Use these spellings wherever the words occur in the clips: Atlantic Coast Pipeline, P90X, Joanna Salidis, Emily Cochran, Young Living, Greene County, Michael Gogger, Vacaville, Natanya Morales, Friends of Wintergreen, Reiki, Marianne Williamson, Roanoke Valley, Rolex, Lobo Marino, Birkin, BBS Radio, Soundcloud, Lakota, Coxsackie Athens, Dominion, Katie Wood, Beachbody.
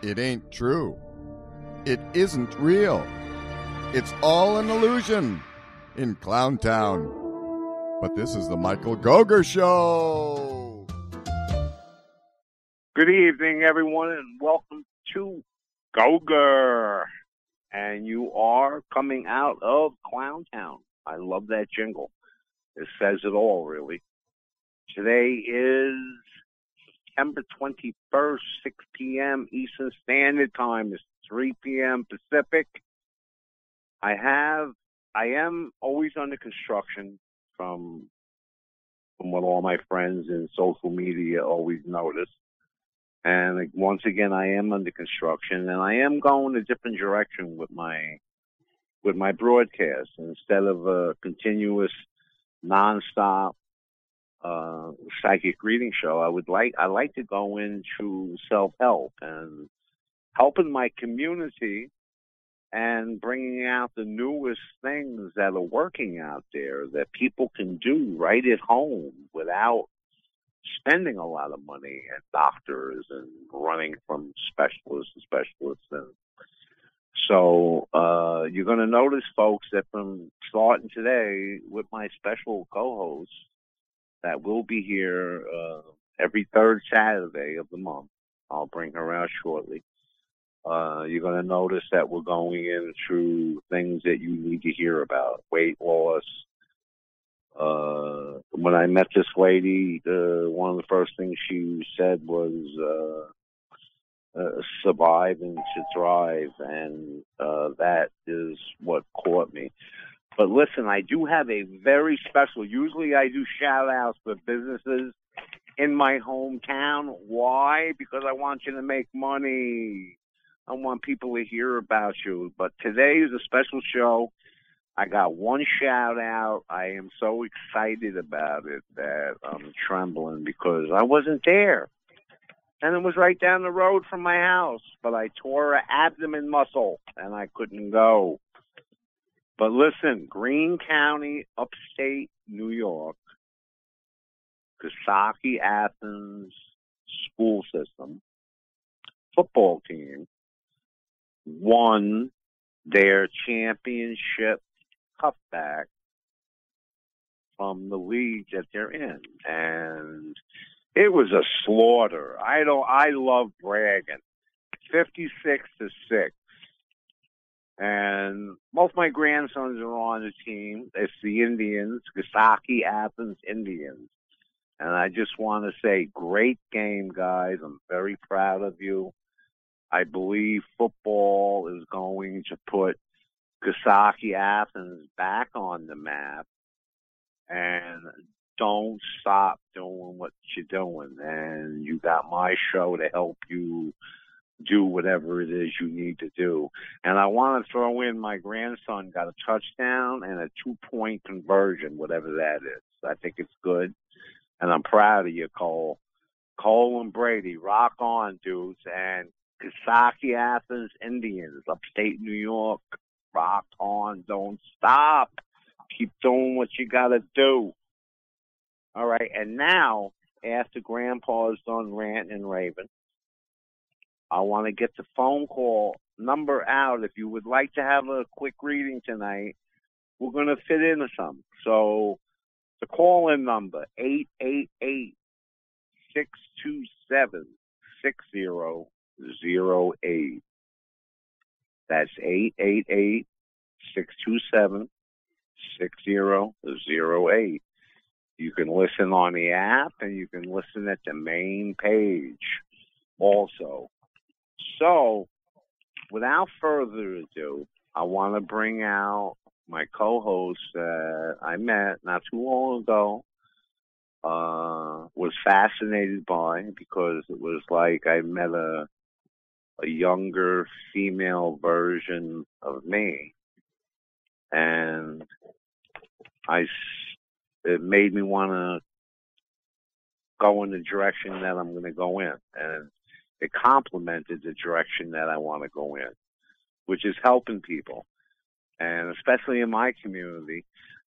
It ain't true. It isn't real. It's all an illusion in Clown Town. But this is the Michael Gogger Show. Good evening, everyone, and welcome to Gogger. And you are coming out of Clown Town. I love that jingle. It says it all, really. Today is September 21st, 6 p.m. Eastern Standard Time. It's 3 p.m. Pacific. I am always under construction from what all my friends in social media always notice. And once again, I am under construction, and I am going a different direction with my broadcast. Instead of a continuous, nonstop psychic reading show, I like to go into self-help and helping my community and bringing out the newest things that are working out there that people can do right at home without spending a lot of money at doctors and running from specialist to specialist. And so you're going to notice, folks, that from starting today with my special co-host that will be here every third Saturday of the month. I'll bring her out shortly. You're going to notice that we're going into things that you need to hear about. Weight loss. When I met this lady, one of the first things she said was survive and to thrive. And that is what caught me. But listen, I do have a very special, usually I do shout outs for businesses in my hometown. Why? Because I want you to make money. I want people to hear about you. But today is a special show. I got one shout out. I am so excited about it that I'm trembling because I wasn't there. And it was right down the road from my house. But I tore an abdomen muscle and I couldn't go. But listen, Greene County, upstate New York, Coxsackie Athens school system, football team, won their championship cutback from the league that they're in. And it was a slaughter. I love bragging. 56-6. And both my grandsons are on the team. It's the Indians, Coxsackie Athens Indians. And I just want to say, great game, guys. I'm very proud of you. I believe football is going to put Coxsackie Athens back on the map, and don't stop doing what you're doing. And you got my show to help you do whatever it is you need to do. And I want to throw in my grandson got a touchdown and a 2-point conversion, whatever that is. I think it's good. And I'm proud of you, Cole. Cole and Brady, rock on, dudes. And Coxsackie Athens Indians, upstate New York, rock on, don't stop. Keep doing what you got to do. All right, and now, after Grandpa's done ranting and raving, I want to get the phone call number out. If you would like to have a quick reading tonight, we're going to fit into some. So the call-in number, 888-627-6008. That's 888-627-6008. You can listen on the app, and you can listen at the main page also. So, without further ado, I want to bring out my co-host that I met not too long ago, was fascinated by, because it was like I met a younger female version of me, and it made me want to go in the direction that I'm going to go in, and it complemented the direction that I want to go in, which is helping people, and especially in my community.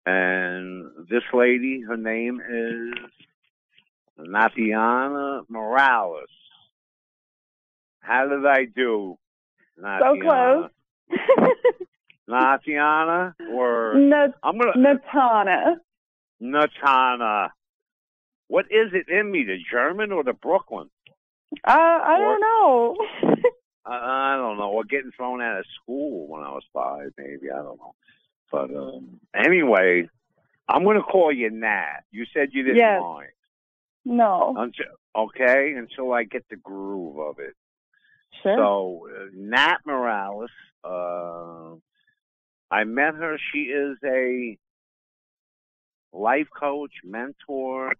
And this lady, her name is Natanya Morales. How did I do? Natanya. So close. Natanya or Natanya. What is it in me, the German or the Brooklyn? I don't know. I don't know. Or getting thrown out of school when I was five, maybe. I don't know. But anyway, I'm going to call you Nat. You said you didn't mind. No. Until I get the groove of it. Sure. So Nat Morales, I met her. She is a life coach, mentor,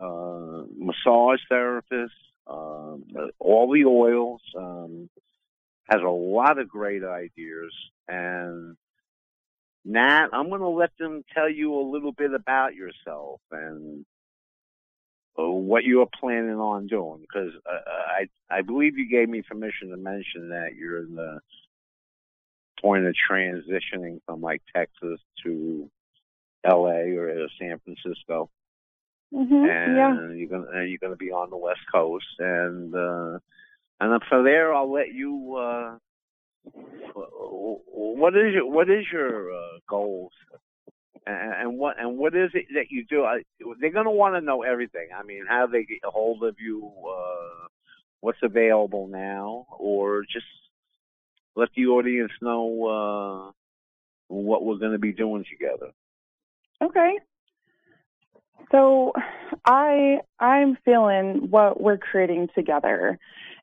massage therapist, all the oils, has a lot of great ideas. And Nat, I'm going to let them tell you a little bit about yourself and what you're planning on doing, because I believe you gave me permission to mention that you're in the point of transitioning from, like, Texas to L.A. or San Francisco. Mm-hmm, and you're gonna be on the West Coast, and from there I'll let you. What is your goals, and what is it that you do? They're gonna want to know everything. I mean, how they get a hold of you, what's available now, or just let the audience know what we're gonna be doing together. Okay. So I'm feeling what we're creating together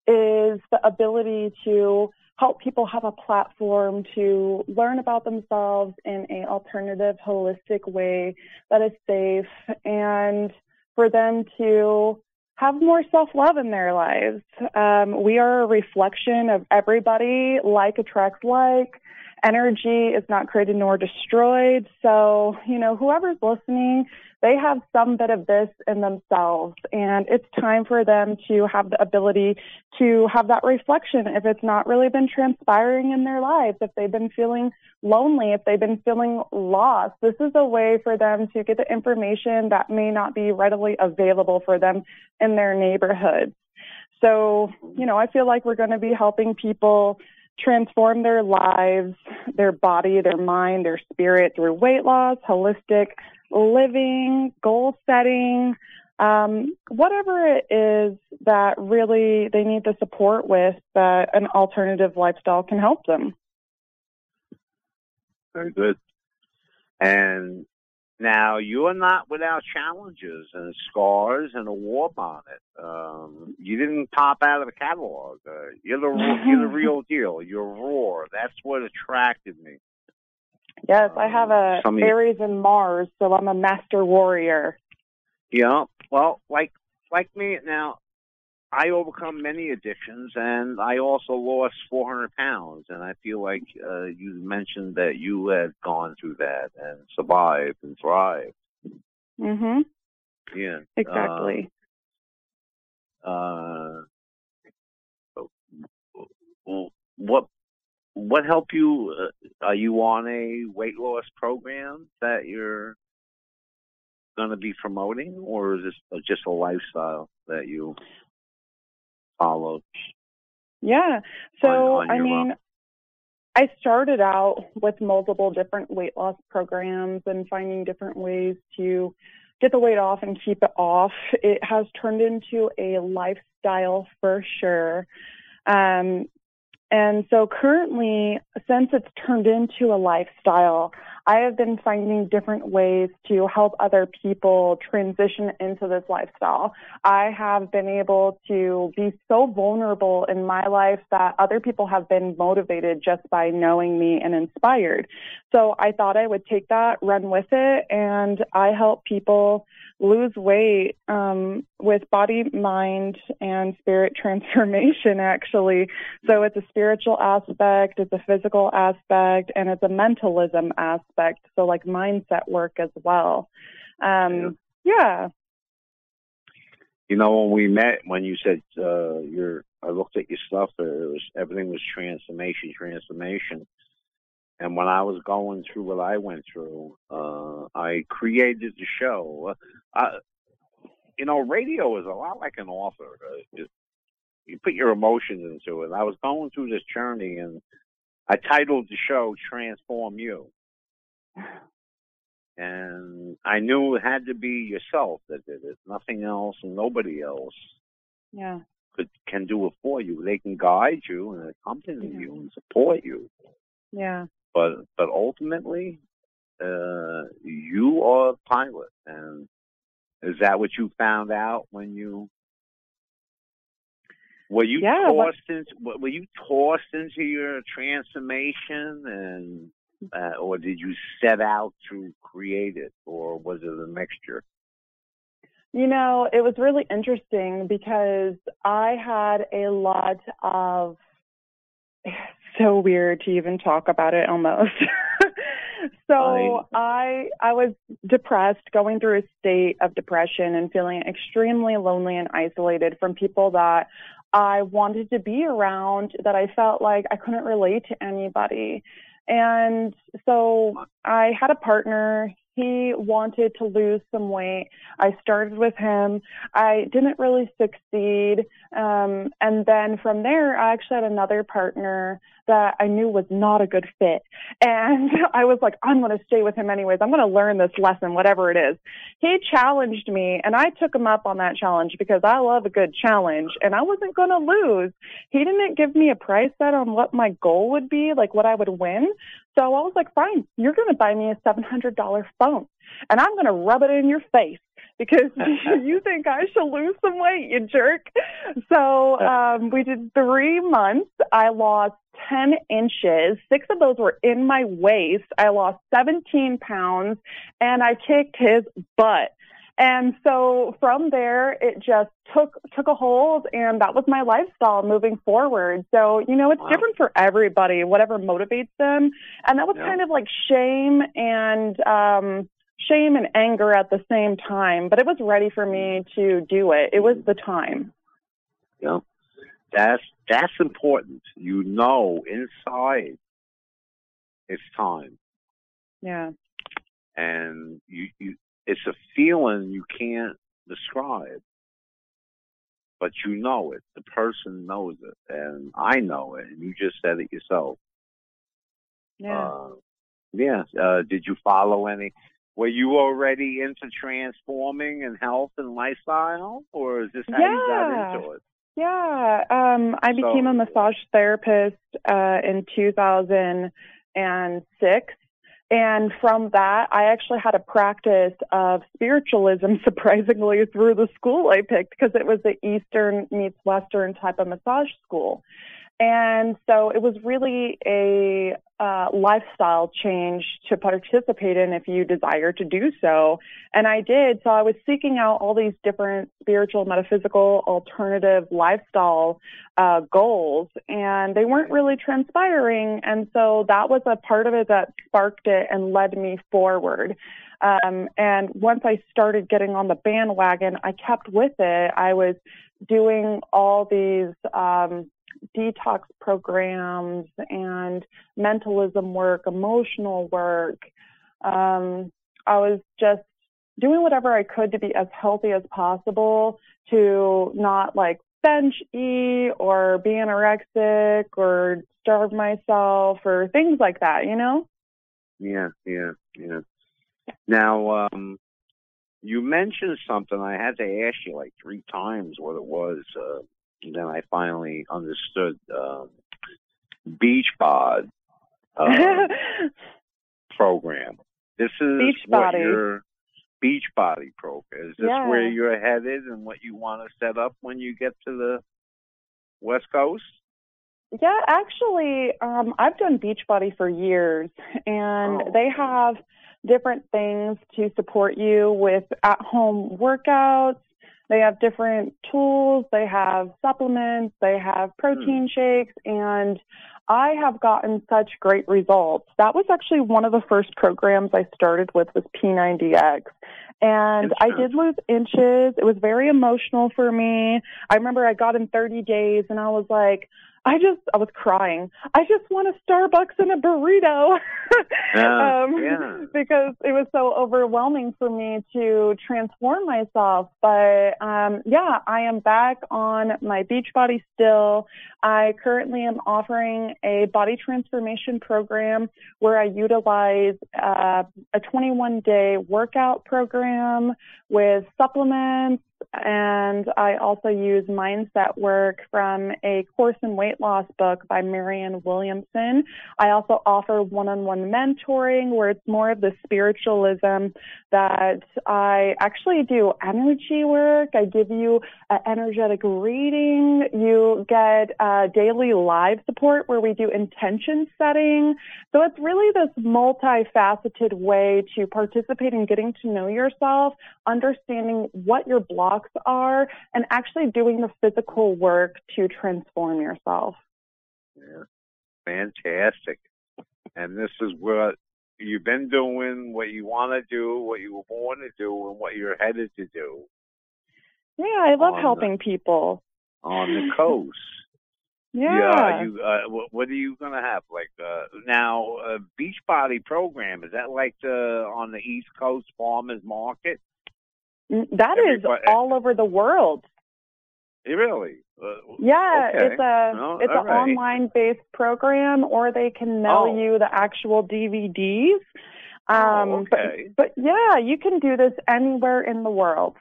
is the ability to help people have a platform to learn about themselves in an alternative, holistic way that is safe, and for them to have more self-love in their lives. We are a reflection of everybody. Like attracts like. Energy is not created nor destroyed. So, whoever's listening, they have some bit of this in themselves, and it's time for them to have the ability to have that reflection if it's not really been transpiring in their lives, if they've been feeling lonely, if they've been feeling lost. This is a way for them to get the information that may not be readily available for them in their neighborhood. So, I feel like we're going to be helping people transform their lives, their body, their mind, their spirit through weight loss, holistic living, goal setting, whatever it is that really they need the support with that an alternative lifestyle can help them. Very good. And now you're not without challenges and scars and a war bonnet. You didn't pop out of the catalog. You're the real deal. You're raw. That's what attracted me. Yes, I have a Aries and Mars, so I'm a master warrior. Yeah, well, like me now, I overcome many addictions, and I also lost 400 pounds. And I feel like you mentioned that you had gone through that and survived and thrived. Mm-hmm. Yeah. Exactly. What help you? Are you on a weight loss program that you're going to be promoting, or is this just a lifestyle that you follow? Yeah. So, I started out with multiple different weight loss programs and finding different ways to get the weight off and keep it off. It has turned into a lifestyle for sure. And so currently, since it's turned into a lifestyle, I have been finding different ways to help other people transition into this lifestyle. I have been able to be so vulnerable in my life that other people have been motivated just by knowing me and inspired. So I thought I would take that, run with it, and I help people lose weight with body, mind, and spirit transformation, actually. So it's a spiritual aspect, it's a physical aspect, and it's a mentalism aspect. So like mindset work as well. Yeah. You know, when we met, when you said I looked at your stuff, everything was transformation. And when I was going through what I went through, I created the show. you know, radio is a lot like an author. You put your emotions into it. I was going through this journey, and I titled the show Transform You. And I knew it had to be yourself that did it. Nothing else and nobody else can do it for you. They can guide you and accompany you and support you. Yeah. But ultimately, you are a pilot. And is that what you found out when you... Were you tossed into your transformation, and or did you set out to create it, or was it a mixture? You know, it was really interesting because I had a lot of. It's so weird to even talk about it, almost. So I was depressed, going through a state of depression and feeling extremely lonely and isolated from people that I wanted to be around, that I felt like I couldn't relate to anybody. And so I had a partner. He wanted to lose some weight. I started with him. I didn't really succeed. And then from there, I actually had another partner that I knew was not a good fit. And I was like, I'm going to stay with him anyways. I'm going to learn this lesson, whatever it is. He challenged me, and I took him up on that challenge because I love a good challenge, and I wasn't going to lose. He didn't give me a price set on what my goal would be, like what I would win. So I was like, fine, you're going to buy me a $700 phone, and I'm going to rub it in your face because you think I should lose some weight, you jerk. So we did 3 months. I lost 10 inches. 6 of those were in my waist. I lost 17 pounds, and I kicked his butt. And so from there, it just took a hold, and that was my lifestyle moving forward. So, you know, it's different for everybody, whatever motivates them. And that was kind of like shame and anger at the same time, but it was ready for me to do it. It was the time. Yeah. That's important. You know, inside it's time. Yeah. And you it's a feeling you can't describe, but you know it. The person knows it, and I know it, and you just said it yourself. Yeah. Did you follow any? Were you already into transforming and health and lifestyle, or is this how you got into it? Yeah. I became a massage therapist in 2006. And from that, I actually had a practice of spiritualism, surprisingly, through the school I picked, because it was the Eastern meets Western type of massage school. And so it was really a lifestyle change to participate in if you desire to do so. And I did. So I was seeking out all these different spiritual, metaphysical, alternative lifestyle goals, and they weren't really transpiring. And so that was a part of it that sparked it and led me forward. And once I started getting on the bandwagon, I kept with it. I was doing all these detox programs and mentalism work, emotional work. I was just doing whatever I could to be as healthy as possible, to not like binge eat or be anorexic or starve myself or things like that, you know? Yeah. Now, you mentioned something. I had to ask you like 3 times what it was. And then I finally understood Beachbody program. This is Beachbody. Your Beachbody program. Is this where you're headed and what you want to set up when you get to the West Coast? Yeah, actually, I've done Beachbody for years, and they have different things to support you with at-home workouts. They have different tools, they have supplements, they have protein shakes, and I have gotten such great results. That was actually one of the first programs I started with was P90X. And I did lose inches. It was very emotional for me. I remember I got in 30 days, and I was like, I was crying. I just want a Starbucks and a burrito. Because it was so overwhelming for me to transform myself. But, I am back on my Beachbody still. I currently am offering a body transformation program where I utilize, a 21-day workout program with supplements. And I also use mindset work from a Course in Weight Loss book by Marianne Williamson. I also offer one-on-one mentoring where it's more of the spiritualism that I actually do energy work. I give you an energetic reading. You get daily live support where we do intention setting. So it's really this multifaceted way to participate in getting to know yourself, understanding what your blocks are, and actually doing the physical work to transform yourself. Yeah, fantastic. And this is what you've been doing, what you want to do, what you were born to do, and what you're headed to do. Yeah, I love helping people. On the coast. Yeah. What are you going to have? Like, now, a Beachbody program, is that like on the East Coast farmers market? That Everybody, is all over the world. Really? Okay. It's an online-based program, or they can mail you the actual DVDs. But yeah, you can do this anywhere in the world.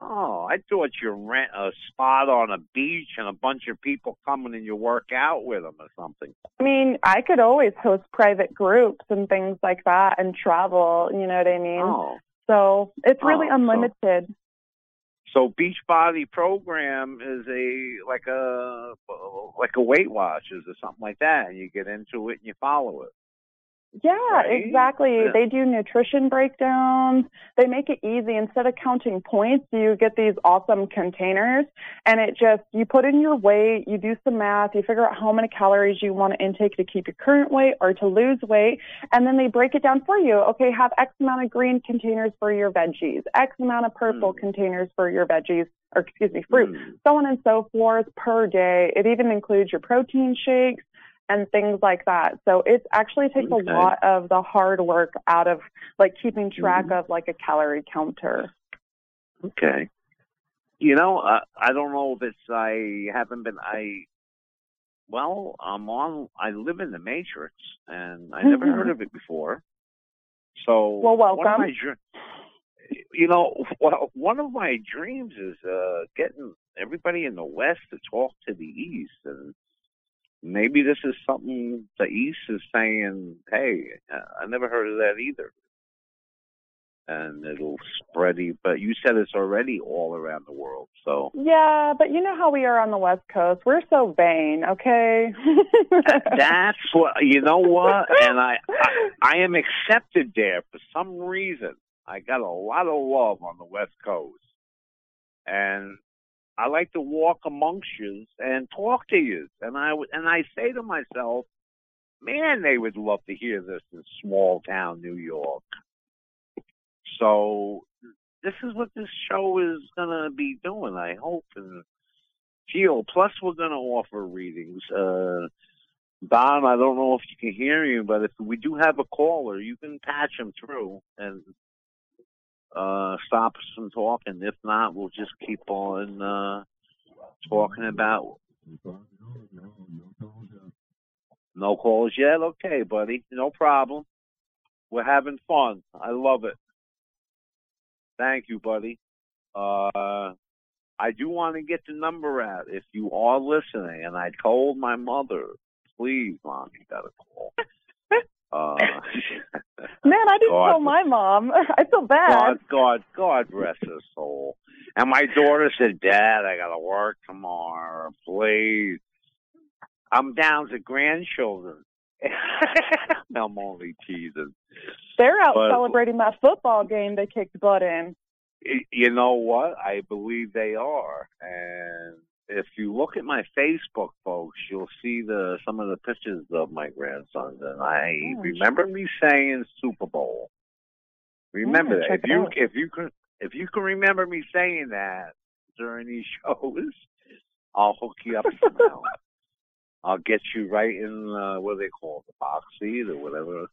Oh, I thought you rent a spot on a beach and a bunch of people coming and you work out with them or something. I mean, I could always host private groups and things like that and travel, you know what I mean? Oh. So it's really unlimited. So Beachbody program is like a Weight Watchers or something like that, and you get into it and you follow it. Yeah, right? Exactly. Yeah. They do nutrition breakdowns. They make it easy. Instead of counting points, you get these awesome containers, and you put in your weight, you do some math, you figure out how many calories you want to intake to keep your current weight or to lose weight, and then they break it down for you. Okay, have X amount of green containers for your veggies, X amount of purple containers for your veggies, or fruit, so on and so forth per day. It even includes your protein shakes and things like that. So it actually takes a lot of the hard work out of like keeping track of like a calorie counter. Okay. You know, I don't know if it's, I live in the Matrix and I never heard of it before. So, well, welcome. One of my dreams is getting everybody in the West to talk to the East, and maybe this is something the East is saying, hey, I never heard of that either. And it'll spread, but you said it's already all around the world, so. Yeah, but you know how we are on the West Coast. We're so vain, okay? That's what, you know what? And I am accepted there for some reason. I got a lot of love on the West Coast. And I like to walk amongst you and talk to you. And I say to myself, man, they would love to hear this in small town New York. So this is what this show is going to be doing, I hope and feel. Plus, we're going to offer readings. Don, I don't know if you can hear me, but if we do have a caller, you can patch him through and stop us from talking. If not, we'll just keep on talking about. No calls yet? Okay, buddy. No problem. We're having fun. I love it. Thank you, buddy. I do want to get the number out if you are listening. And I told my mother, please, Mom, you got to call. Man, I didn't tell my mom. I feel bad. God rest her soul. And my daughter said, Dad, I gotta work tomorrow, please. I'm down to grandchildren. I'm only teasing. They're out celebrating my football game they kicked butt in. You know what? I believe they are. And if you look at my Facebook, folks, you'll see some of the pictures of my grandsons, and I remember me saying Super Bowl. Remember that. If you can remember me saying that during these shows, I'll hook you up somehow. I'll get you right in what do they call it, the box seat or whatever.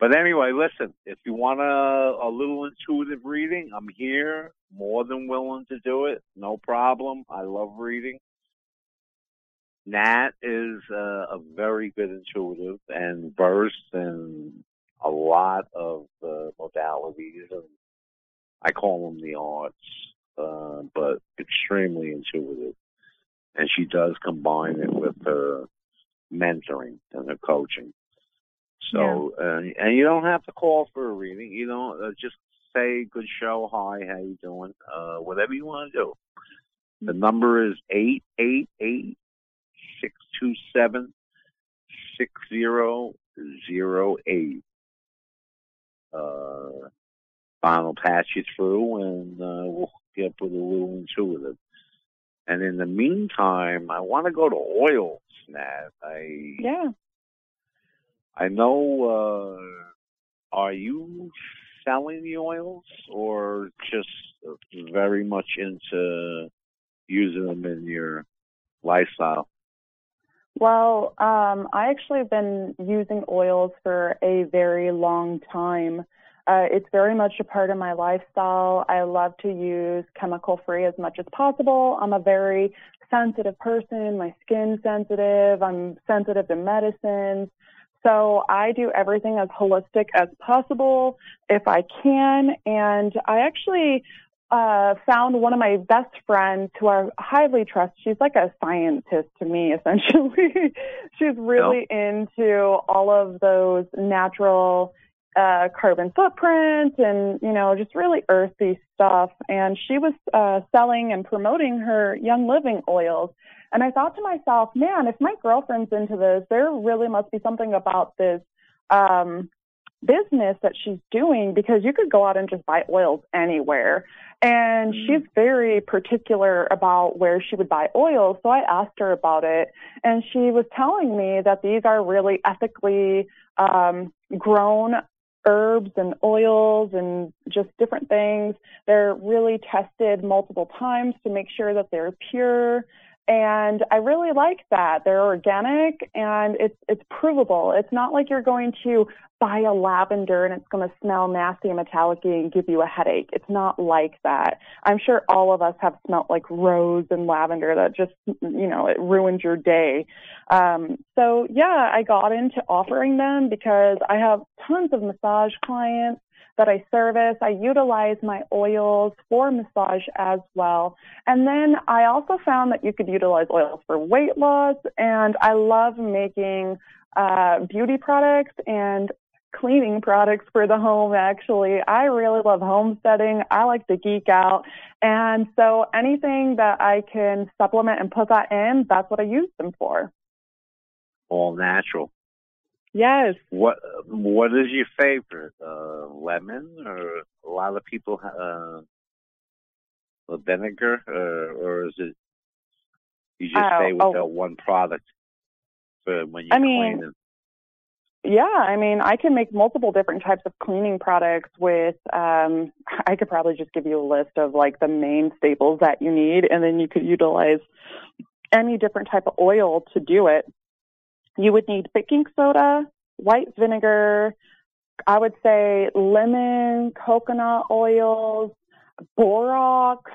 But anyway, listen, if you want a little intuitive reading, I'm here, more than willing to do it. No problem. I love reading. Nat is a very good intuitive and versed in a lot of modalities, and I call them the arts, but extremely intuitive. And she does combine it with her mentoring and her coaching. So, and you don't have to call for a reading. You don't just say, good show, hi, how you doing? Whatever you want to do. The number is 888-627-6008. Bon will patch you through, and we'll hook up with a little intuitive. And in the meantime, I want to go to oils, Nat. I know, are you selling the oils or just very much into using them in your lifestyle? Well, I actually have been using oils for a very long time. It's very much a part of my lifestyle. I love to use chemical-free as much as possible. I'm a very sensitive person. My skin's sensitive. I'm sensitive to medicines. So I do everything as holistic as possible if I can. And I actually found one of my best friends who I highly trust. She's like a scientist to me, essentially. She's really into all of those natural carbon footprint and, you know, just really earthy stuff. And she was selling and promoting her Young Living oils. And I thought to myself, man, if my girlfriend's into this, there really must be something about this business that she's doing, because you could go out and just buy oils anywhere. And she's very particular about where she would buy oils. So I asked her about it, and she was telling me that these are really ethically grown herbs and oils and just different things. They're really tested multiple times to make sure that they're pure. And I really like that. They're organic and it's provable. It's not like you're going to buy a lavender and it's going to smell nasty and metallic-y and give you a headache. It's not like that. I'm sure all of us have smelt like rose and lavender that just, you know, it ruined your day. So yeah, I got into offering them because I have tons of massage clients that I service. I utilize my oils for massage as well. And then I also found that you could utilize oils for weight loss. And I love making beauty products and cleaning products for the home, actually. I really love homesteading. I like to geek out. And so anything that I can supplement and put that in, that's what I use them for. All natural. Yes. What is your favorite? Lemon, or a lot of people vinegar, or is it you just stay with that one product for when you're cleaning? Yeah, I mean, I can make multiple different types of cleaning products with, I could probably just give you a list of like the main staples that you need, and then you could utilize any different type of oil to do it. You would need baking soda, white vinegar, I would say lemon, coconut oils, borax,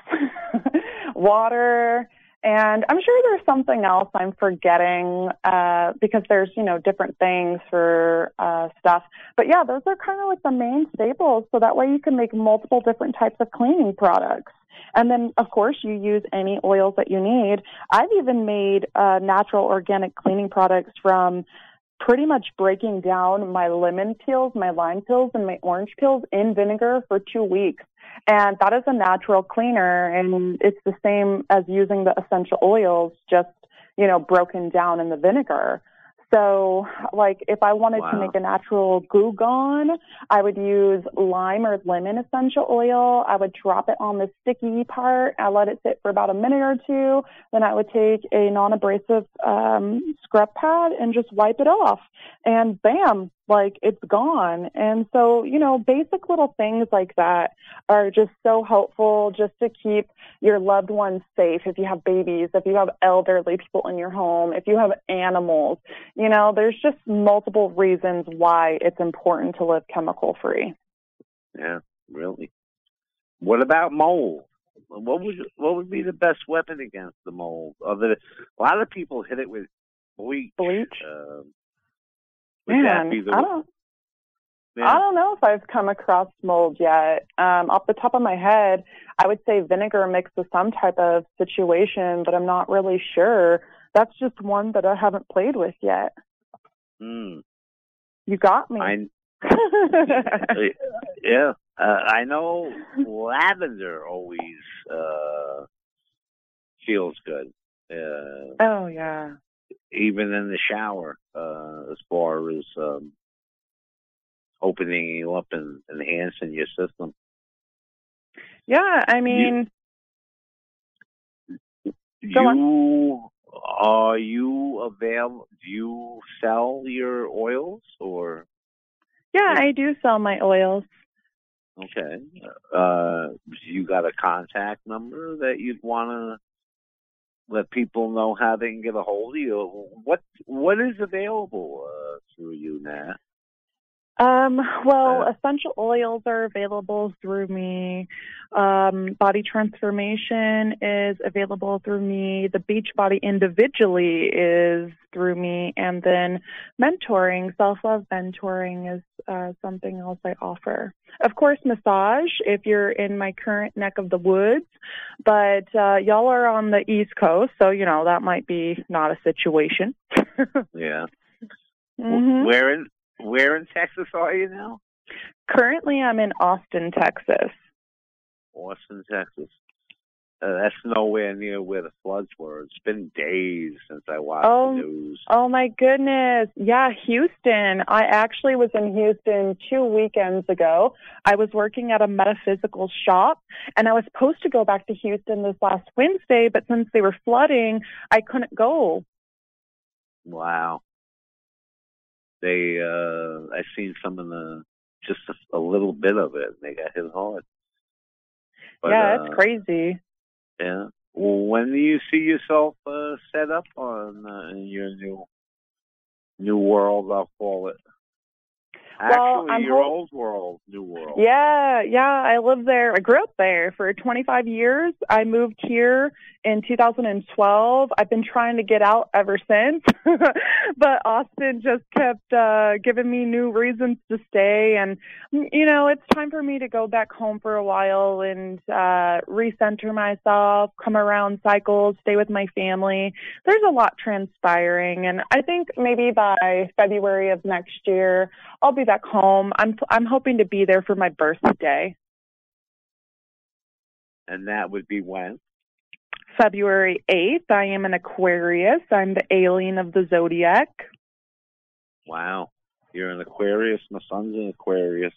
water, and I'm sure there's something else I'm forgetting because there's, you know, different things for stuff. But yeah, those are kind of like the main staples. So that way you can make multiple different types of cleaning products. And then, of course, you use any oils that you need. I've even made natural organic cleaning products from pretty much breaking down my lemon peels, my lime peels, and my orange peels in vinegar for 2 weeks. And that is a natural cleaner, and it's the same as using the essential oils, just, you know, broken down in the vinegar. So, like, if I wanted to make a natural Goo Gone, I would use lime or lemon essential oil. I would drop it on the sticky part. I let it sit for about a minute or two. Then I would take a non-abrasive scrub pad and just wipe it off. And bam, like it's gone. And so, you know, basic little things like that are just so helpful just to keep your loved ones safe. If you have babies, if you have elderly people in your home, if you have animals, you know, there's just multiple reasons why it's important to live chemical free. Yeah, really. What about mold? What would be the best weapon against the mold? A lot of people hit it with bleach. I don't know if I've come across mold yet. Off the top of my head, I would say vinegar mixed with some type of situation, but I'm not really sure. That's just one that I haven't played with yet. Mm. You got me. Yeah. I know lavender always feels good. Oh, yeah. Even in the shower, as far as opening you up and enhancing your system. Yeah, I mean, do you sell your oils or? Yeah, I do sell my oils. Okay. You got a contact number that you'd want to let people know how they can get a hold of you? What is available through you, Nat? Essential oils are available through me. Body transformation is available through me. The Beachbody individually is through me. And then mentoring, self-love mentoring is something else I offer. Of course, massage if you're in my current neck of the woods. But y'all are on the East Coast, so, you know, that might be not a situation. Yeah. Mm-hmm. Where in Texas are you now? Currently, I'm in Austin, Texas. Austin, Texas. That's nowhere near where the floods were. It's been days since I watched the news. Oh, my goodness. Yeah, Houston. I actually was in Houston 2 weekends ago. I was working at a metaphysical shop, and I was supposed to go back to Houston this last Wednesday, but since they were flooding, I couldn't go. Wow. I seen some of just a little bit of it, and they got hit hard. But, yeah, it's crazy. Yeah. Well, when do you see yourself set up on in your new world, I'll call it? Old world, new world. Yeah, I live there. I grew up there for 25 years. I moved here in 2012. I've been trying to get out ever since, but Austin just kept giving me new reasons to stay. And, you know, it's time for me to go back home for a while and recenter myself, come around cycles, stay with my family. There's a lot transpiring, and I think maybe by February of next year, I'll be back home. I'm hoping to be there for my birthday. And that would be when? February 8th. I am an Aquarius. I'm the alien of the zodiac. Wow. You're an Aquarius. My son's an Aquarius.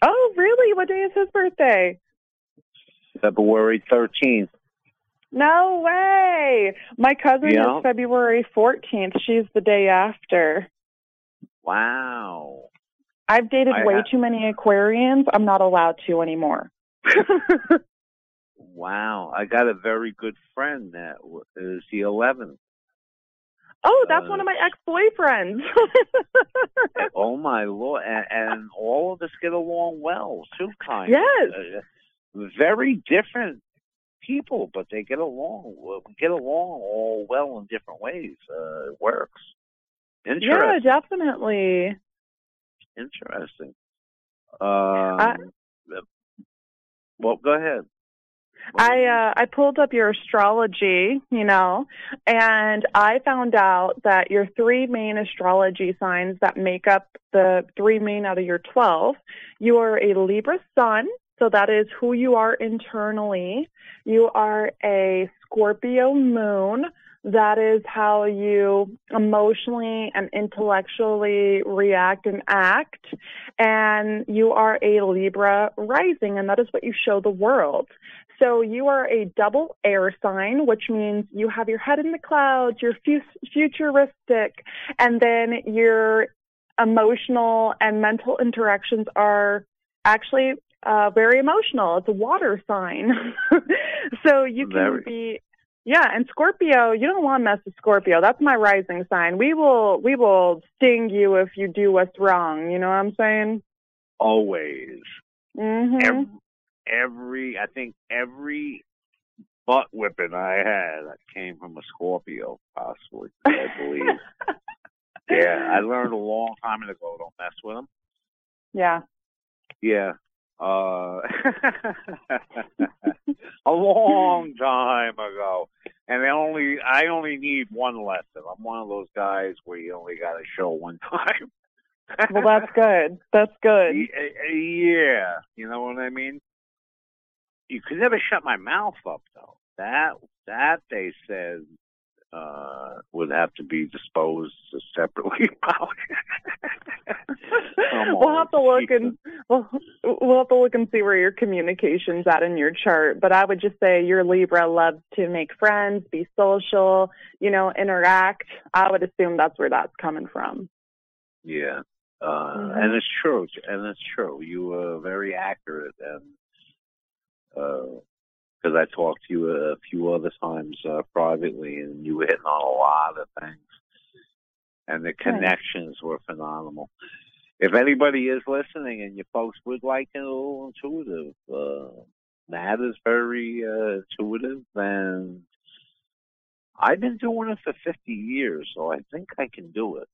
Oh, really? What day is his birthday? February 13th. No way. My cousin is February 14th. She's the day after. Wow. I've dated way too many Aquarians. I'm not allowed to anymore. Wow. I got a very good friend that is the 11th. Oh, that's one of my ex-boyfriends. Oh, my Lord. And all of us get along well, too kind. Yes. Very different people, but they get along. We get along all well in different ways. It works. Yeah, definitely. Interesting. Go ahead. I pulled up your astrology, you know, and I found out that your 3 main astrology signs that make up the 3 main out of your 12, you are a Libra sun, so that is who you are internally. You are a Scorpio moon. That is how you emotionally and intellectually react and act. And you are a Libra rising, and that is what you show the world. So you are a double air sign, which means you have your head in the clouds, you're futuristic, and then you're emotional and mental interactions are actually very emotional. It's a water sign. So you can be, yeah. And Scorpio, you don't want to mess with Scorpio. That's my rising sign. We will sting you if you do what's wrong. You know what I'm saying? Always. Mm-hmm. I think every butt whipping I had came from a Scorpio, possibly, I believe. Yeah, I learned a long time ago, don't mess with them. Yeah. Yeah. A long time ago. And I only need one lesson. I'm one of those guys where you only got to show one time. Well, that's good. That's good. Yeah. You know what I mean? You could never shut my mouth up, though. That they said would have to be disposed of separately. We'll have to look and see where your communication's at in your chart. But I would just say your Libra loves to make friends, be social, interact. I would assume that's where that's coming from. Yeah, mm-hmm. And it's true. You were very accurate, and because I talked to you a few other times privately, and you were hitting on a lot of things, and the connections were phenomenal. If anybody is listening and you folks would like a little intuitive, that is very intuitive, and I've been doing it for 50 years, so I think I can do it.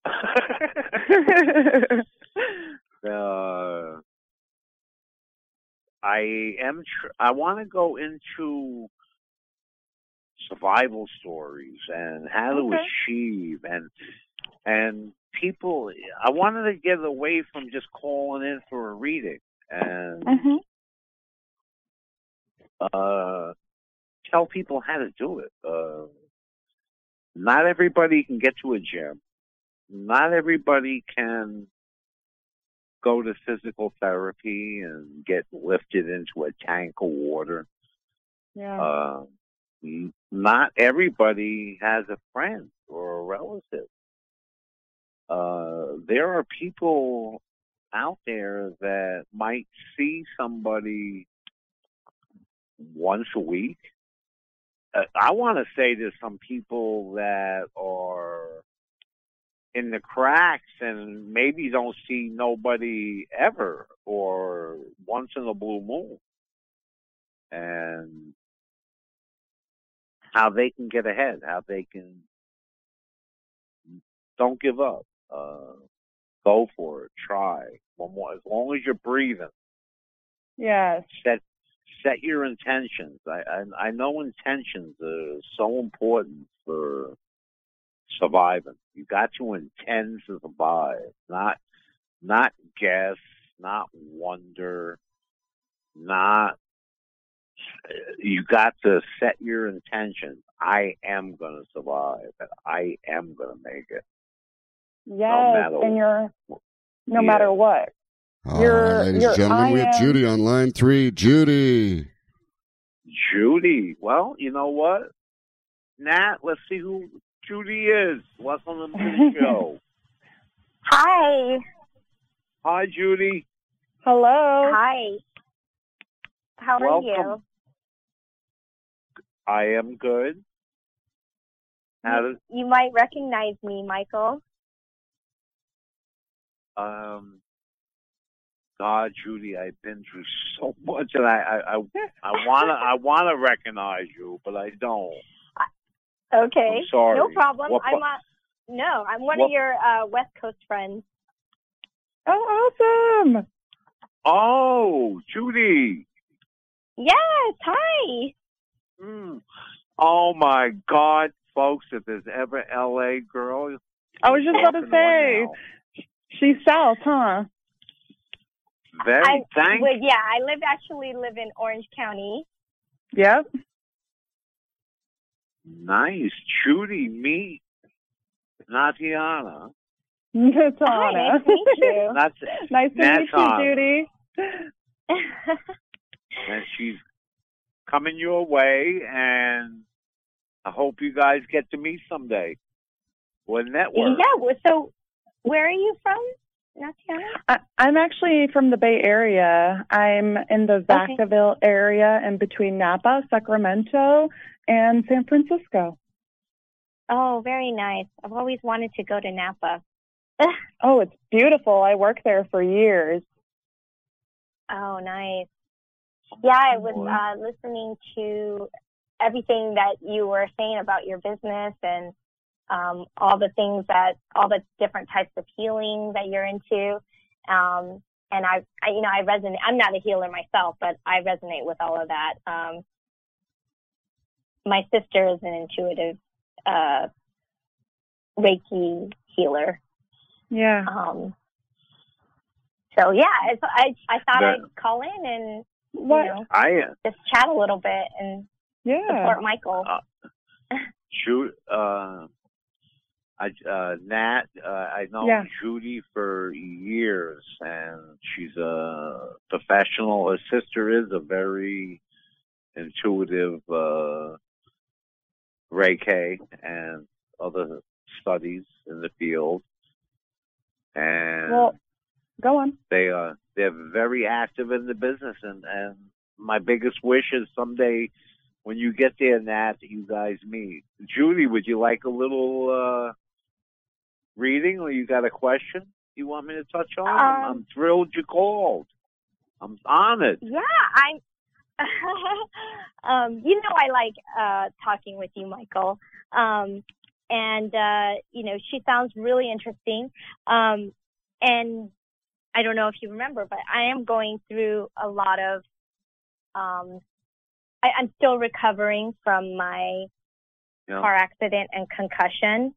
I want to go into survival stories and how to achieve and people. I wanted to get away from just calling in for a reading and tell people how to do it. Not everybody can get to a gym. Not everybody can go to physical therapy and get lifted into a tank of water. Yeah. Not everybody has a friend or a relative. There are people out there that might see somebody once a week. I want to say there's some people that are in the cracks and maybe don't see nobody ever or once in a blue moon, and how they can get ahead, how they can don't give up, go for it, try one more, as long as you're breathing. Yes. Set your intentions. I know intentions are so important for surviving. You got to intend to survive, not guess, not wonder, not. You got to set your intentions. I am going to survive. I am going to make it. Yes, no matter what. All right, ladies and gentlemen, we have Judy on line 3. Judy. Well, you know what? Nat, let's see who Judy is. Welcome to the show. Hi. Hi, Judy. Hello. Hi. How are you? I am good. You might recognize me, Michael. God, Judy, I've been through so much, and I wanna recognize you, but I don't. Okay, I'm sorry. No problem. I'm one of your West Coast friends. Oh, awesome! Oh, Judy. Yes. Hi. Oh my God, folks! If there's ever LA girl, I was just about to say, she's south, huh? I actually live in Orange County. Yep. Nice. Judy, meet Natanya. Hi, nice to meet you. Nice to meet you, Judy. And she's coming your way, and I hope you guys get to meet someday. We'll network. Yeah, so where are you from? Natanya? I'm actually from the Bay Area. I'm in the Vacaville area and between Napa, Sacramento, and San Francisco. Oh, very nice. I've always wanted to go to Napa. Oh, it's beautiful. I worked there for years. Oh, nice. Yeah, I was listening to everything that you were saying about your business and all the different types of healing that you're into. And I resonate. I'm not a healer myself, but I resonate with all of that. My sister is an intuitive Reiki healer. Yeah. So yeah, I thought I'd call in and just chat a little bit and support Michael. Shoot. Nat, I've known Judy for years, and she's a professional. Her sister is a very intuitive Reiki and other studies in the field. And go on. They're very active in the business, and my biggest wish is someday, when you get there, Nat, you guys meet. Judy, would you like a little reading, or you got a question you want me to touch on? I'm thrilled you called. I'm honored. Yeah, I like talking with you, Michael. She sounds really interesting. And I don't know if you remember, but I am going through a lot of I'm still recovering from my car accident and concussion.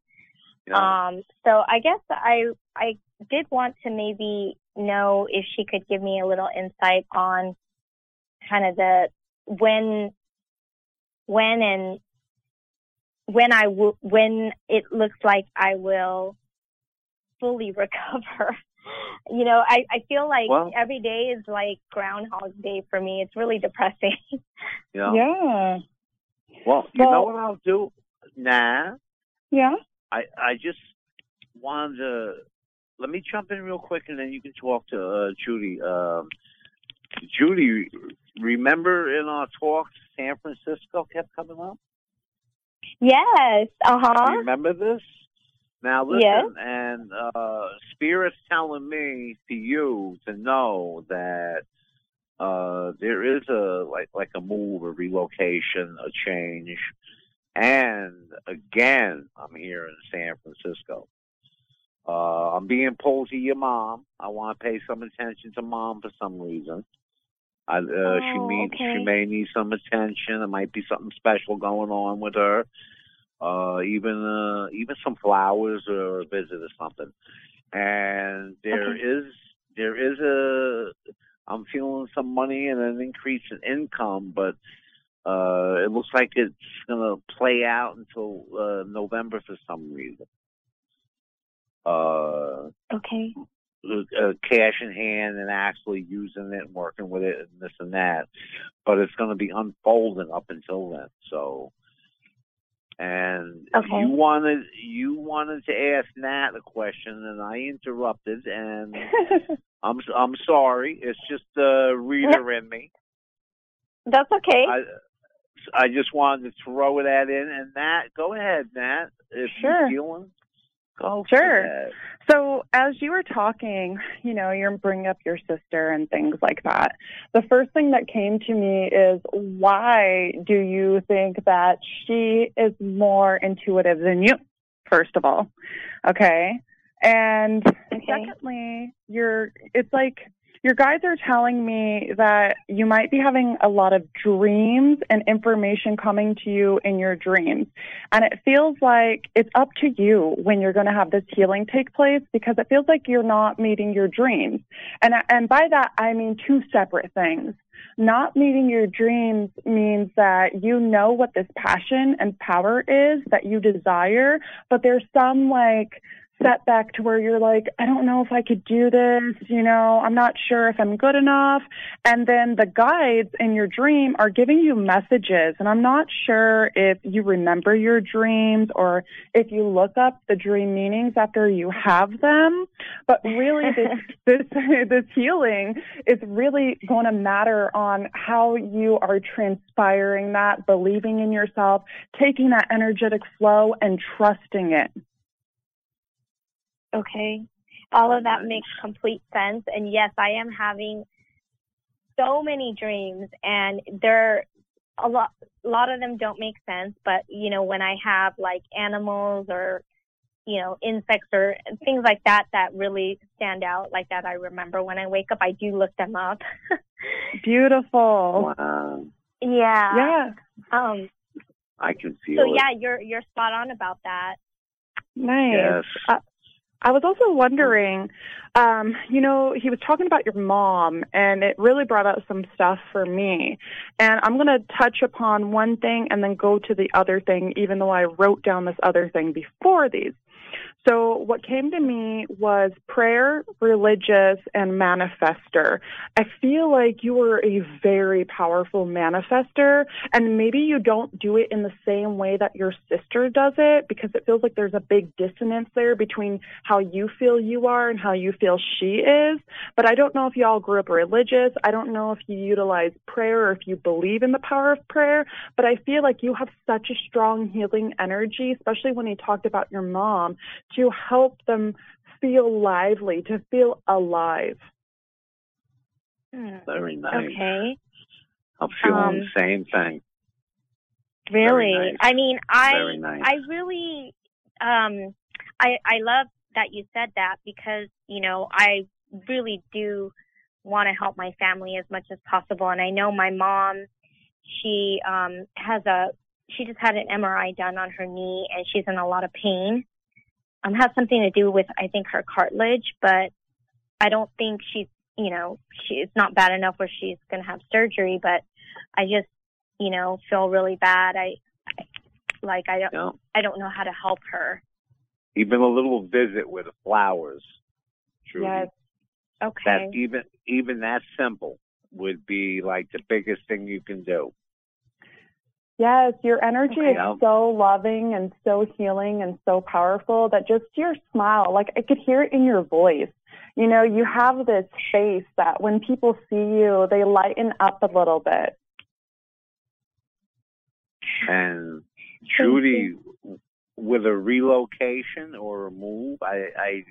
Yeah. So I guess I did want to maybe know if she could give me a little insight on kind of the when it looks like I will fully recover. You know, I feel like every day is like Groundhog Day for me. It's really depressing. Yeah. Well, you know what I'll do? Yeah. I just wanted to let me jump in real quick, and then you can talk to Judy. Judy, remember in our talk, San Francisco kept coming up? Yes. You remember this? Now listen, and Spirit's telling me to you to know that there is a move, a relocation, a change, and again, I'm here in San Francisco. I'm being pulled to your mom. I want to pay some attention to mom for some reason. She may need some attention. There might be something special going on with her. Even some flowers or a visit or something. And I'm feeling some money and an increase in income, but it looks like it's going to play out until November for some reason. Cash in hand and actually using it and working with it and this and that. But it's going to be unfolding up until then, so... And you wanted to ask Nat a question, and I interrupted, and I'm sorry. It's just the reader in me. That's okay. I just wanted to throw that in, and Nat, go ahead, Nat. If you're feeling, go ahead. So as you were talking, you know, you're bringing up your sister and things like that. The first thing that came to me is, why do you think that she is more intuitive than you, first of all? Okay. And secondly, it's like your guides are telling me that you might be having a lot of dreams and information coming to you in your dreams. And it feels like it's up to you when you're going to have this healing take place, because it feels like you're not meeting your dreams. And by that, I mean two separate things. Not meeting your dreams means that you know what this passion and power is that you desire, but there's some setback to where you're like, I don't know if I could do this, you know, I'm not sure if I'm good enough. And then the guides in your dream are giving you messages. And I'm not sure if you remember your dreams or if you look up the dream meanings after you have them. But really this healing is really going to matter on how you are transpiring that, believing in yourself, taking that energetic flow and trusting it. Okay. All of that makes complete sense. And yes, I am having so many dreams, and they're a lot of them don't make sense. But, you know, when I have like animals or, you know, insects or things like that, that really stand out like that, I remember when I wake up, I do look them up. Beautiful. Wow. Yeah. Yeah. I can feel it. So yeah, you're spot on about that. Nice. Yes. I was also wondering, you know, he was talking about your mom, and it really brought out some stuff for me. And I'm going to touch upon one thing and then go to the other thing, even though I wrote down this other thing before these. So what came to me was prayer, religious, and manifester. I feel like you were a very powerful manifester, and maybe you don't do it in the same way that your sister does it, because it feels like there's a big dissonance there between how you feel you are and how you feel she is. But I don't know if y'all grew up religious. I don't know if you utilize prayer or if you believe in the power of prayer, but I feel like you have such a strong healing energy, especially when he talked about your mom, to help them feel lively, to feel alive. Very nice. Okay. I'm feeling the same thing. Really? Nice. I mean, I love that you said that, because, you know, I really do want to help my family as much as possible. And I know my mom, she just had an MRI done on her knee, and she's in a lot of pain. Has something to do with, I think, her cartilage, but I don't think she's, you know, it's not bad enough where she's going to have surgery, but I just, you know, feel really bad. I don't know how to help her. Even a little visit with flowers, Trudy. Yes. Okay. That even that simple would be like the biggest thing you can do. Yes, your energy is so loving and so healing and so powerful that just your smile, like I could hear it in your voice. You know, you have this face that when people see you, they lighten up a little bit. And Trudy, with a relocation or a move, I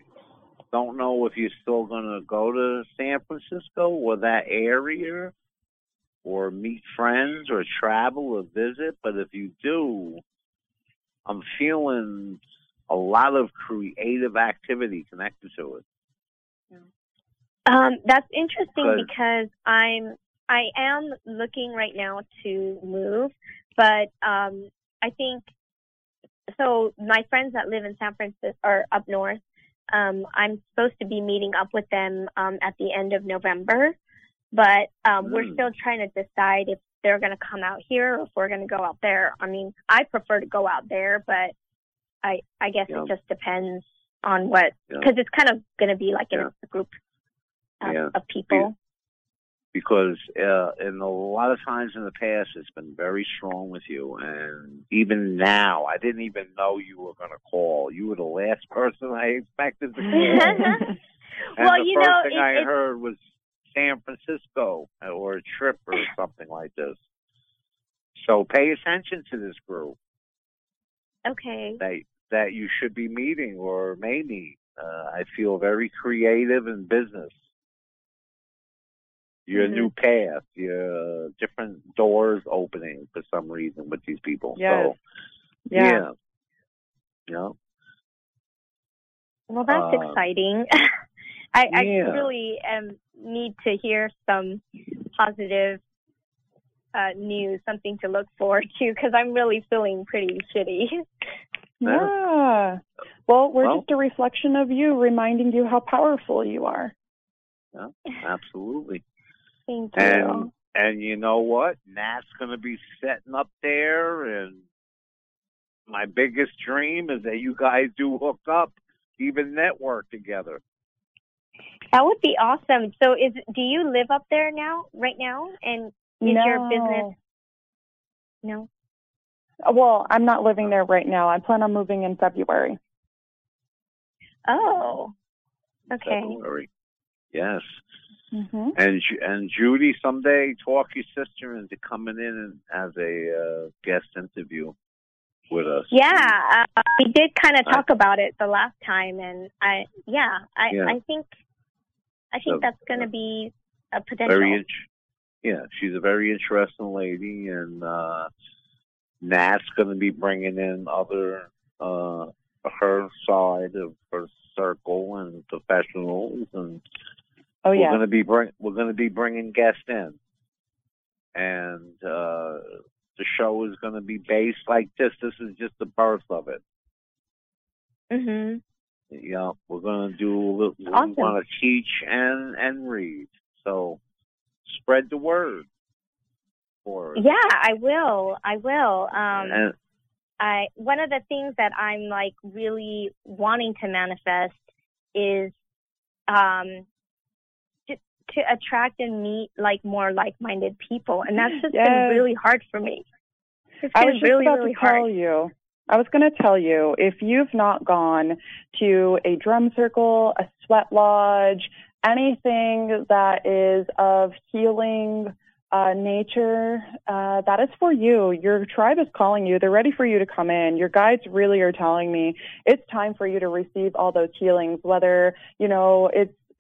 don't know if you're still going to go to San Francisco or that area, or meet friends, or travel, or visit. But if you do, I'm feeling a lot of creative activity connected to it. That's interesting because I am looking right now to move, but I think so. My friends that live in San Francisco or up north, I'm supposed to be meeting up with them at the end of November. But we're still trying to decide if they're going to come out here or if we're going to go out there. I mean, I prefer to go out there, but I guess it just depends on what, because it's kind of going to be like in a group of people. Because in a lot of times in the past, it's been very strong with you. And even now, I didn't even know you were going to call. You were the last person I expected to call. And well, the first thing I heard was San Francisco or a trip or something like this. So pay attention to this group. Okay. That you should be meeting or may meet. I feel very creative in business. Your new path, your different doors opening for some reason with these people. Yes. So, yeah. Well, that's exciting. I really need to hear some positive news, something to look forward to, because I'm really feeling pretty shitty. Yeah. Well, we're just a reflection of you, reminding you how powerful you are. Yeah, absolutely. Thank you. And you know what? Nat's going to be setting up there, and my biggest dream is that you guys do hook up. even network together. That would be awesome. So do you live up there now, right now? And your business? No. Well, I'm not living there right now. I plan on moving in February. Oh, okay. February. Yes. Mm-hmm. And Judy, someday talk your sister into coming in as a guest interview with us. Yeah, we did kind of talk about it the last time, and I think that's going to be a potential. She's a very interesting lady, and Nat's going to be bringing in other her side of her circle and professionals, and we're going to be bringing guests in, and the show is going to be based like this. This is just the birth of it. Mhm. Yeah, we're going to do a little. Awesome. We want to teach and read. So spread the word for us. Yeah, I will. One of the things that I'm like really wanting to manifest is to attract and meet like more like-minded people, and that's just been really hard for me. It's been really hard. I was going to tell you, if you've not gone to a drum circle, a sweat lodge, anything that is of healing nature, that is for you. Your tribe is calling you. They're ready for you to come in. Your guides really are telling me it's time for you to receive all those healings, whether,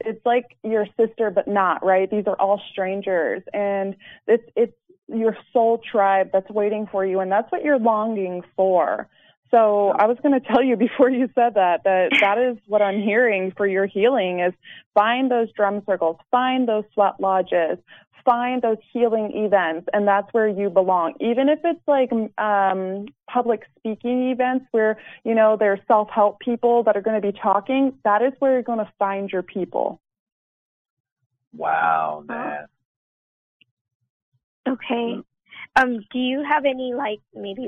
it's like your sister, but not, right? These are all strangers, and it's your soul tribe that's waiting for you, and that's what you're longing for. So I was going to tell you before you said that is what I'm hearing for your healing is find those drum circles, find those sweat lodges, find those healing events, and that's where you belong. Even if it's like public speaking events where, there's self-help people that are going to be talking, that is where you're going to find your people. Wow, man. Okay. Do you have any, maybe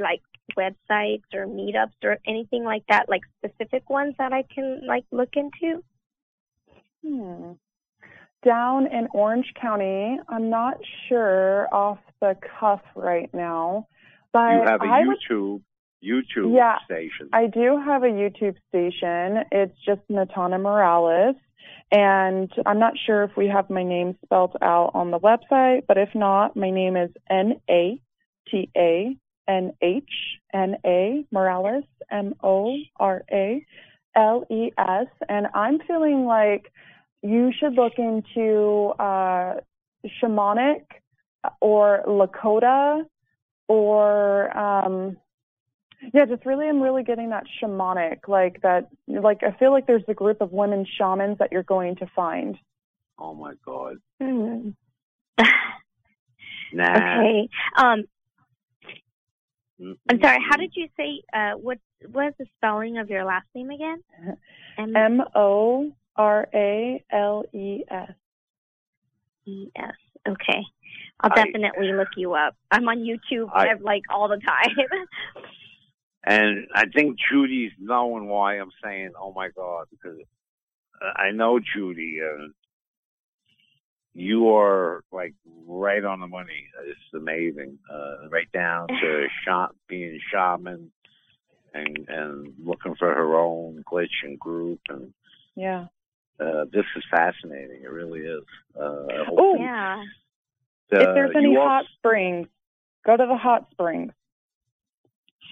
websites or meetups or anything like that, like specific ones that I can, look into? Down in Orange County, I'm not sure off the cuff right now. But you have a YouTube station. I do have a YouTube station. It's just Natanya Morales. And I'm not sure if we have my name spelled out on the website, but if not, my name is Natanya Morales, Morales. And I'm feeling like you should look into shamanic or Lakota or... I'm really getting that shamanic, I feel like there's a group of women shamans that you're going to find. Oh my God. Mm. Nah. Okay. I'm sorry, how did you say, what is the spelling of your last name again? Morales. E-S. Okay. I'll definitely look you up. I'm on YouTube, all the time. And I think Judy's knowing why I'm saying, oh, my God, because I know Judy. You are, right on the money. It's amazing. Right down to being shaman and looking for her own glitch and group. And this is fascinating. It really is. If there's any hot springs, go to the hot springs.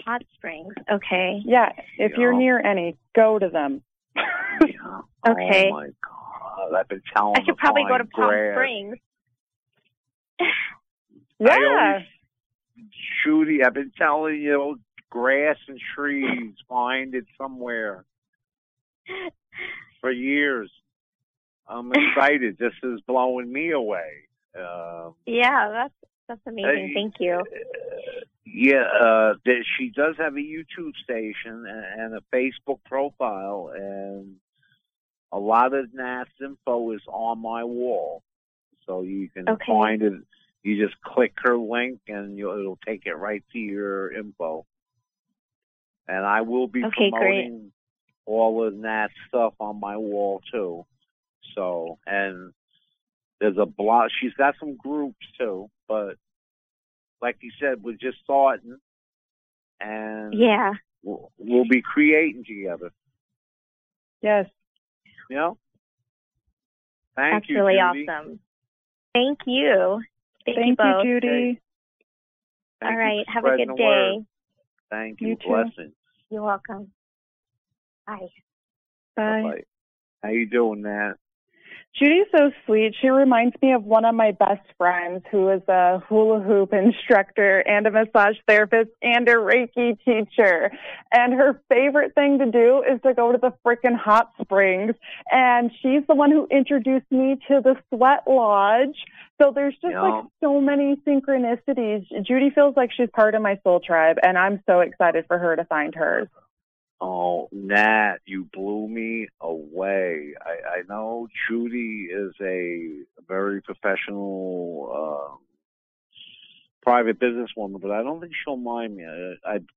Hot springs. Okay. Yeah. If you're near any, go to them. Yeah. Okay. Oh my God. I've been telling. I should probably go to Palm Springs. Yeah. Judy, I've been telling you, grass and trees, find it somewhere for years. I'm excited. This is blowing me away. That's amazing. Thank you. She does have a YouTube station and a Facebook profile, and a lot of Nat's info is on my wall. So you can find it. You just click her link, and it'll take it right to your info. And I will be promoting all of that stuff on my wall too. So, and there's a blog. She's got some groups too, but like you said, we're just starting, and yeah, we'll be creating together. Yes. You know? Thank you, Judy. That's really awesome. Thank you. Thank you both. Judy. Okay. All right. Have a good day. Thank you. Blessings. You're welcome. Bye. Bye. Bye-bye. How you doing, Nat? Judy's so sweet. She reminds me of one of my best friends who is a hula hoop instructor and a massage therapist and a Reiki teacher. And her favorite thing to do is to go to the frickin' hot springs. And she's the one who introduced me to the sweat lodge. So there's just like so many synchronicities. Judy feels like she's part of my soul tribe, and I'm so excited for her to find hers. Oh, Nat, you blew me away. I know Judy is a very professional private businesswoman, but I don't think she'll mind me.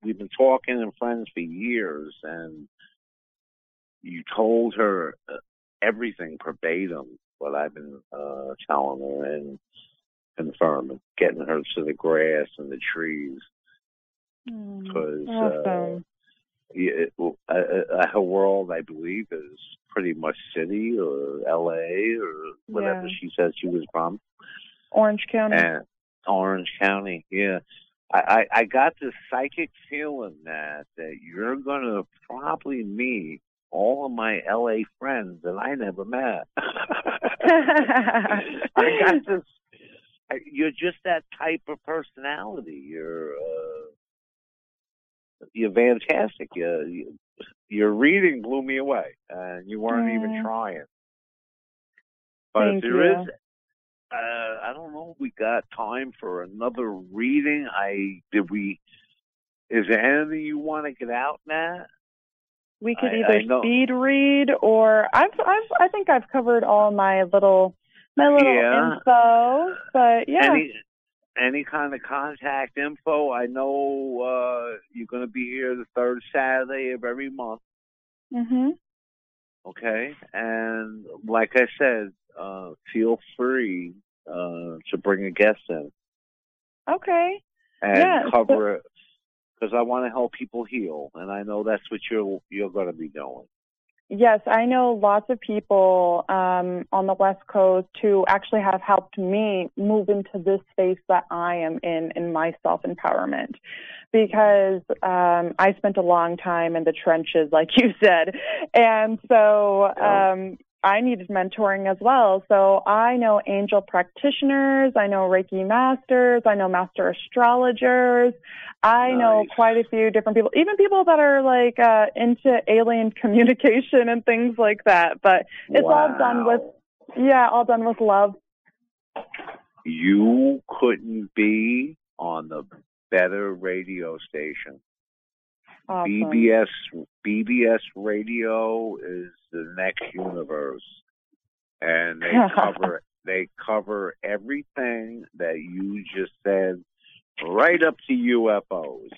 We've been talking and friends for years, and you told her everything verbatim, what I've been telling her and confirming, getting her to the grass and the trees. Awesome. Her world, I believe, is pretty much city or L.A. or whatever she says she was from. Orange County, yeah. I got this psychic feeling that you're going to probably meet all of my L.A. friends that I never met. I got this. You're just that type of personality. You're fantastic. Your reading blew me away, and you weren't even trying. But if there is, I don't know if we got time for another reading. Is there anything you want to get out, Nat? We could either speed read, or I think I've covered all my little info. But yeah. Any kind of contact info. I know you're going to be here the third Saturday of every month. Mm-hmm. Okay. And like I said, feel free to bring a guest in. Okay. And cover it, because I want to help people heal, and I know that's what you're going to be doing. Yes, I know lots of people on the West Coast who actually have helped me move into this space that I am in my self-empowerment, because I spent a long time in the trenches, like you said, and so I needed mentoring as well. So I know angel practitioners, I know Reiki masters, I know master astrologers, I know quite a few different people, even people that are like into alien communication and things like that. But it's all done with love. You couldn't be on the better radio station. Awesome. BBS Radio is the next universe, and they cover everything that you just said, right up to UFOs,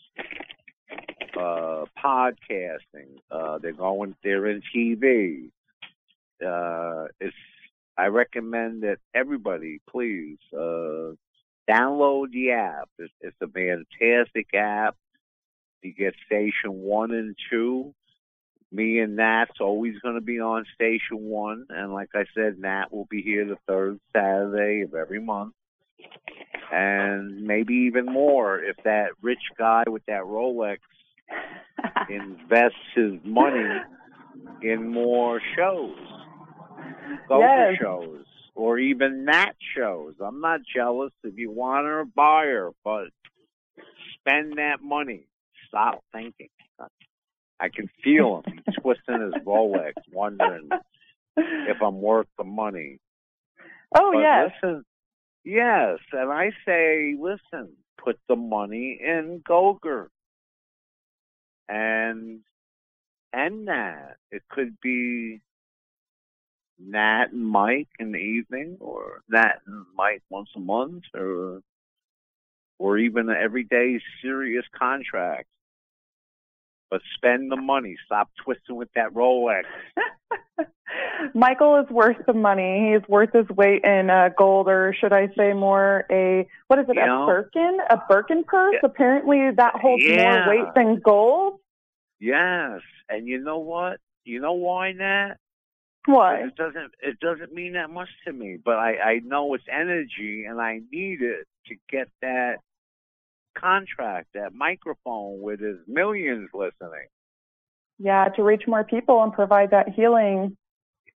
podcasting. They're in TV. I recommend that everybody please download the app. It's a fantastic app. You get station 1 and 2. Me and Nat's always going to be on station 1. And like I said, Nat will be here the third Saturday of every month. And maybe even more if that rich guy with that Rolex invests his money in more shows. Gogger shows. Or even Nat shows. I'm not jealous. If you want her, buy her. But spend that money. Stop thinking. I can feel him. He's twisting his Rolex, wondering if I'm worth the money. Oh, but yes. Listen, yes. And I say, listen, put the money in Gogger. And Nat. It could be Nat and Mike in the evening, or Nat and Mike once a month, or even an everyday serious contract. but spend the money. Stop twisting with that Rolex. Michael is worth the money. He's worth his weight in gold, or should I say more a, what is it, you know, Birkin? A Birkin purse? Yeah. Apparently that holds more weight than gold. Yes. And you know what? You know why, Nat? Why? It doesn't mean that much to me, but I know it's energy, and I need it to get that contract, that microphone with his millions listening. Yeah, to reach more people and provide that healing.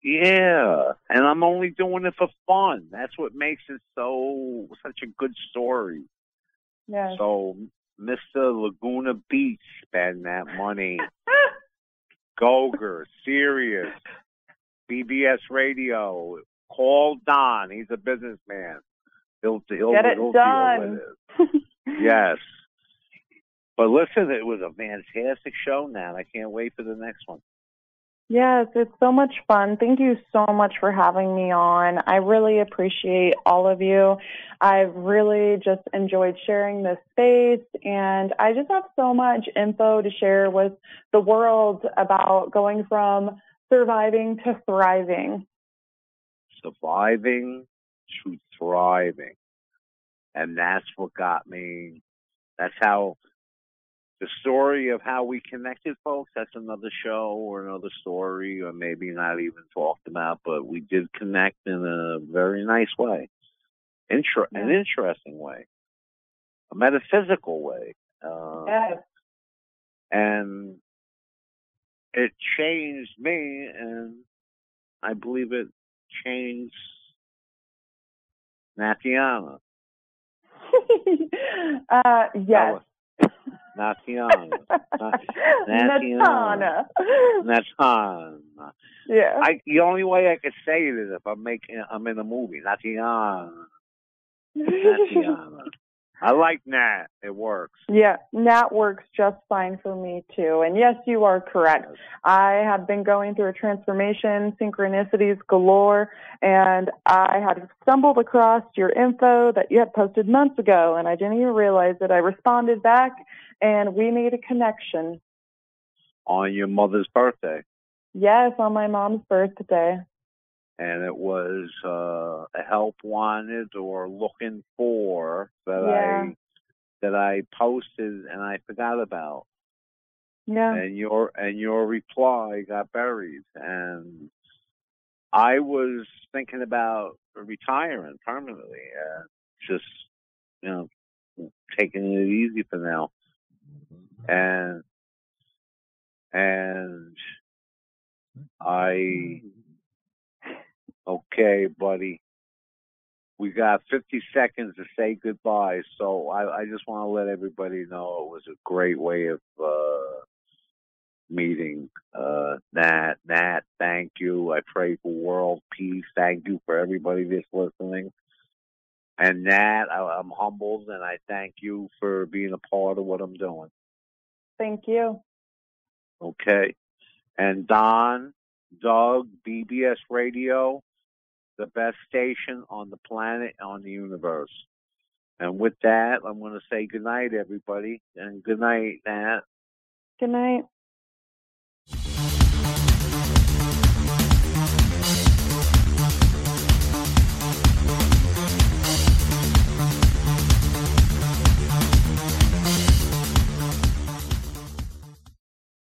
Yeah, and I'm only doing it for fun. That's what makes it such a good story. Yeah. So, Mr. Laguna Beach, spend that money. Gogger, Sirius, BBS Radio. Call Don. He's a businessman. He'll get it done. Deal with it. Yes. But listen, it was a fantastic show, Nat. I can't wait for the next one. Yes, it's so much fun. Thank you so much for having me on. I really appreciate all of you. I've really just enjoyed sharing this space, and I just have so much info to share with the world about going from surviving to thriving. Surviving to thriving. And that's what got me. That's how the story of how we connected, folks. That's another show or another story, or maybe not even talked about, but we did connect in a very nice way, an interesting way, a metaphysical way. Yes. And it changed me, and I believe it changed Natanya. Yes. Natanya. Yeah. The only way I could say it is if I'm in a movie. Natanya. I like Nat. It works. Yeah, Nat works just fine for me, too. And yes, you are correct. Yes. I have been going through a transformation, synchronicities galore, and I had stumbled across your info that you had posted months ago, and I didn't even realize it. I responded back, and we made a connection. On your mother's birthday. Yes, on my mom's birthday. And it was a help wanted or looking for that I posted and I forgot about. Yeah. And your reply got buried, and I was thinking about retiring permanently, just taking it easy for now, and I. Okay, buddy. We got 50 seconds to say goodbye, so I just want to let everybody know it was a great way of meeting Nat. Nat, thank you. I pray for world peace. Thank you for everybody that's listening. And Nat, I'm humbled, and I thank you for being a part of what I'm doing. Thank you. Okay. And Don, Doug, BBS Radio. The best station on the planet, on the universe. And with that, I'm going to say good night, everybody. And good night, Nat. Good night.